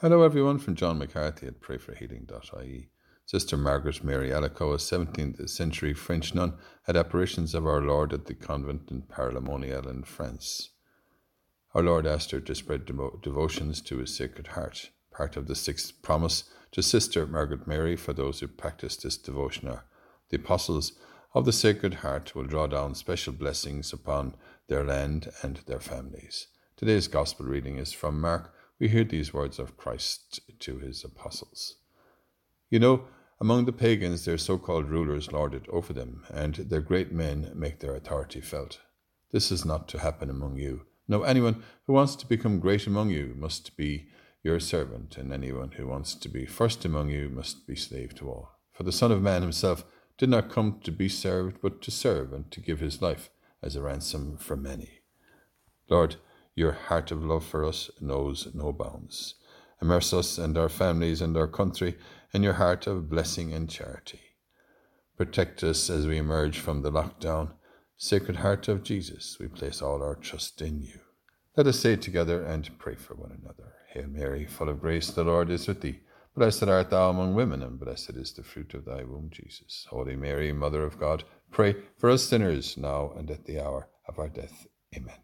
Hello everyone, from John McCarthy at prayforhealing.ie. Sister Margaret Mary Alaco, a 17th century French nun, had apparitions of Our Lord at the convent in Paralimonial in France. Our Lord asked her to spread devotions to His Sacred Heart, part of the sixth promise to Sister Margaret Mary for those who practice this devotion are. The apostles of the Sacred Heart will draw down special blessings upon their land and their families. Today's Gospel reading is from Mark. We hear these words of Christ to His apostles. You know, among the pagans their so-called rulers lord it over them, and their great men make their authority felt. This is not to happen among you. No, anyone who wants to become great among you must be your servant, and anyone who wants to be first among you must be slave to all. For the Son of Man Himself did not come to be served, but to serve, and to give His life as a ransom for many. Lord, Your heart of love for us knows no bounds. Immerse us and our families and our country in Your heart of blessing and charity. Protect us as we emerge from the lockdown. Sacred Heart of Jesus, we place all our trust in You. Let us say together and pray for one another. Hail Mary, full of grace, the Lord is with Thee. Blessed art Thou among women, and blessed is the fruit of Thy womb, Jesus. Holy Mary, Mother of God, pray for us sinners now and at the hour of our death. Amen.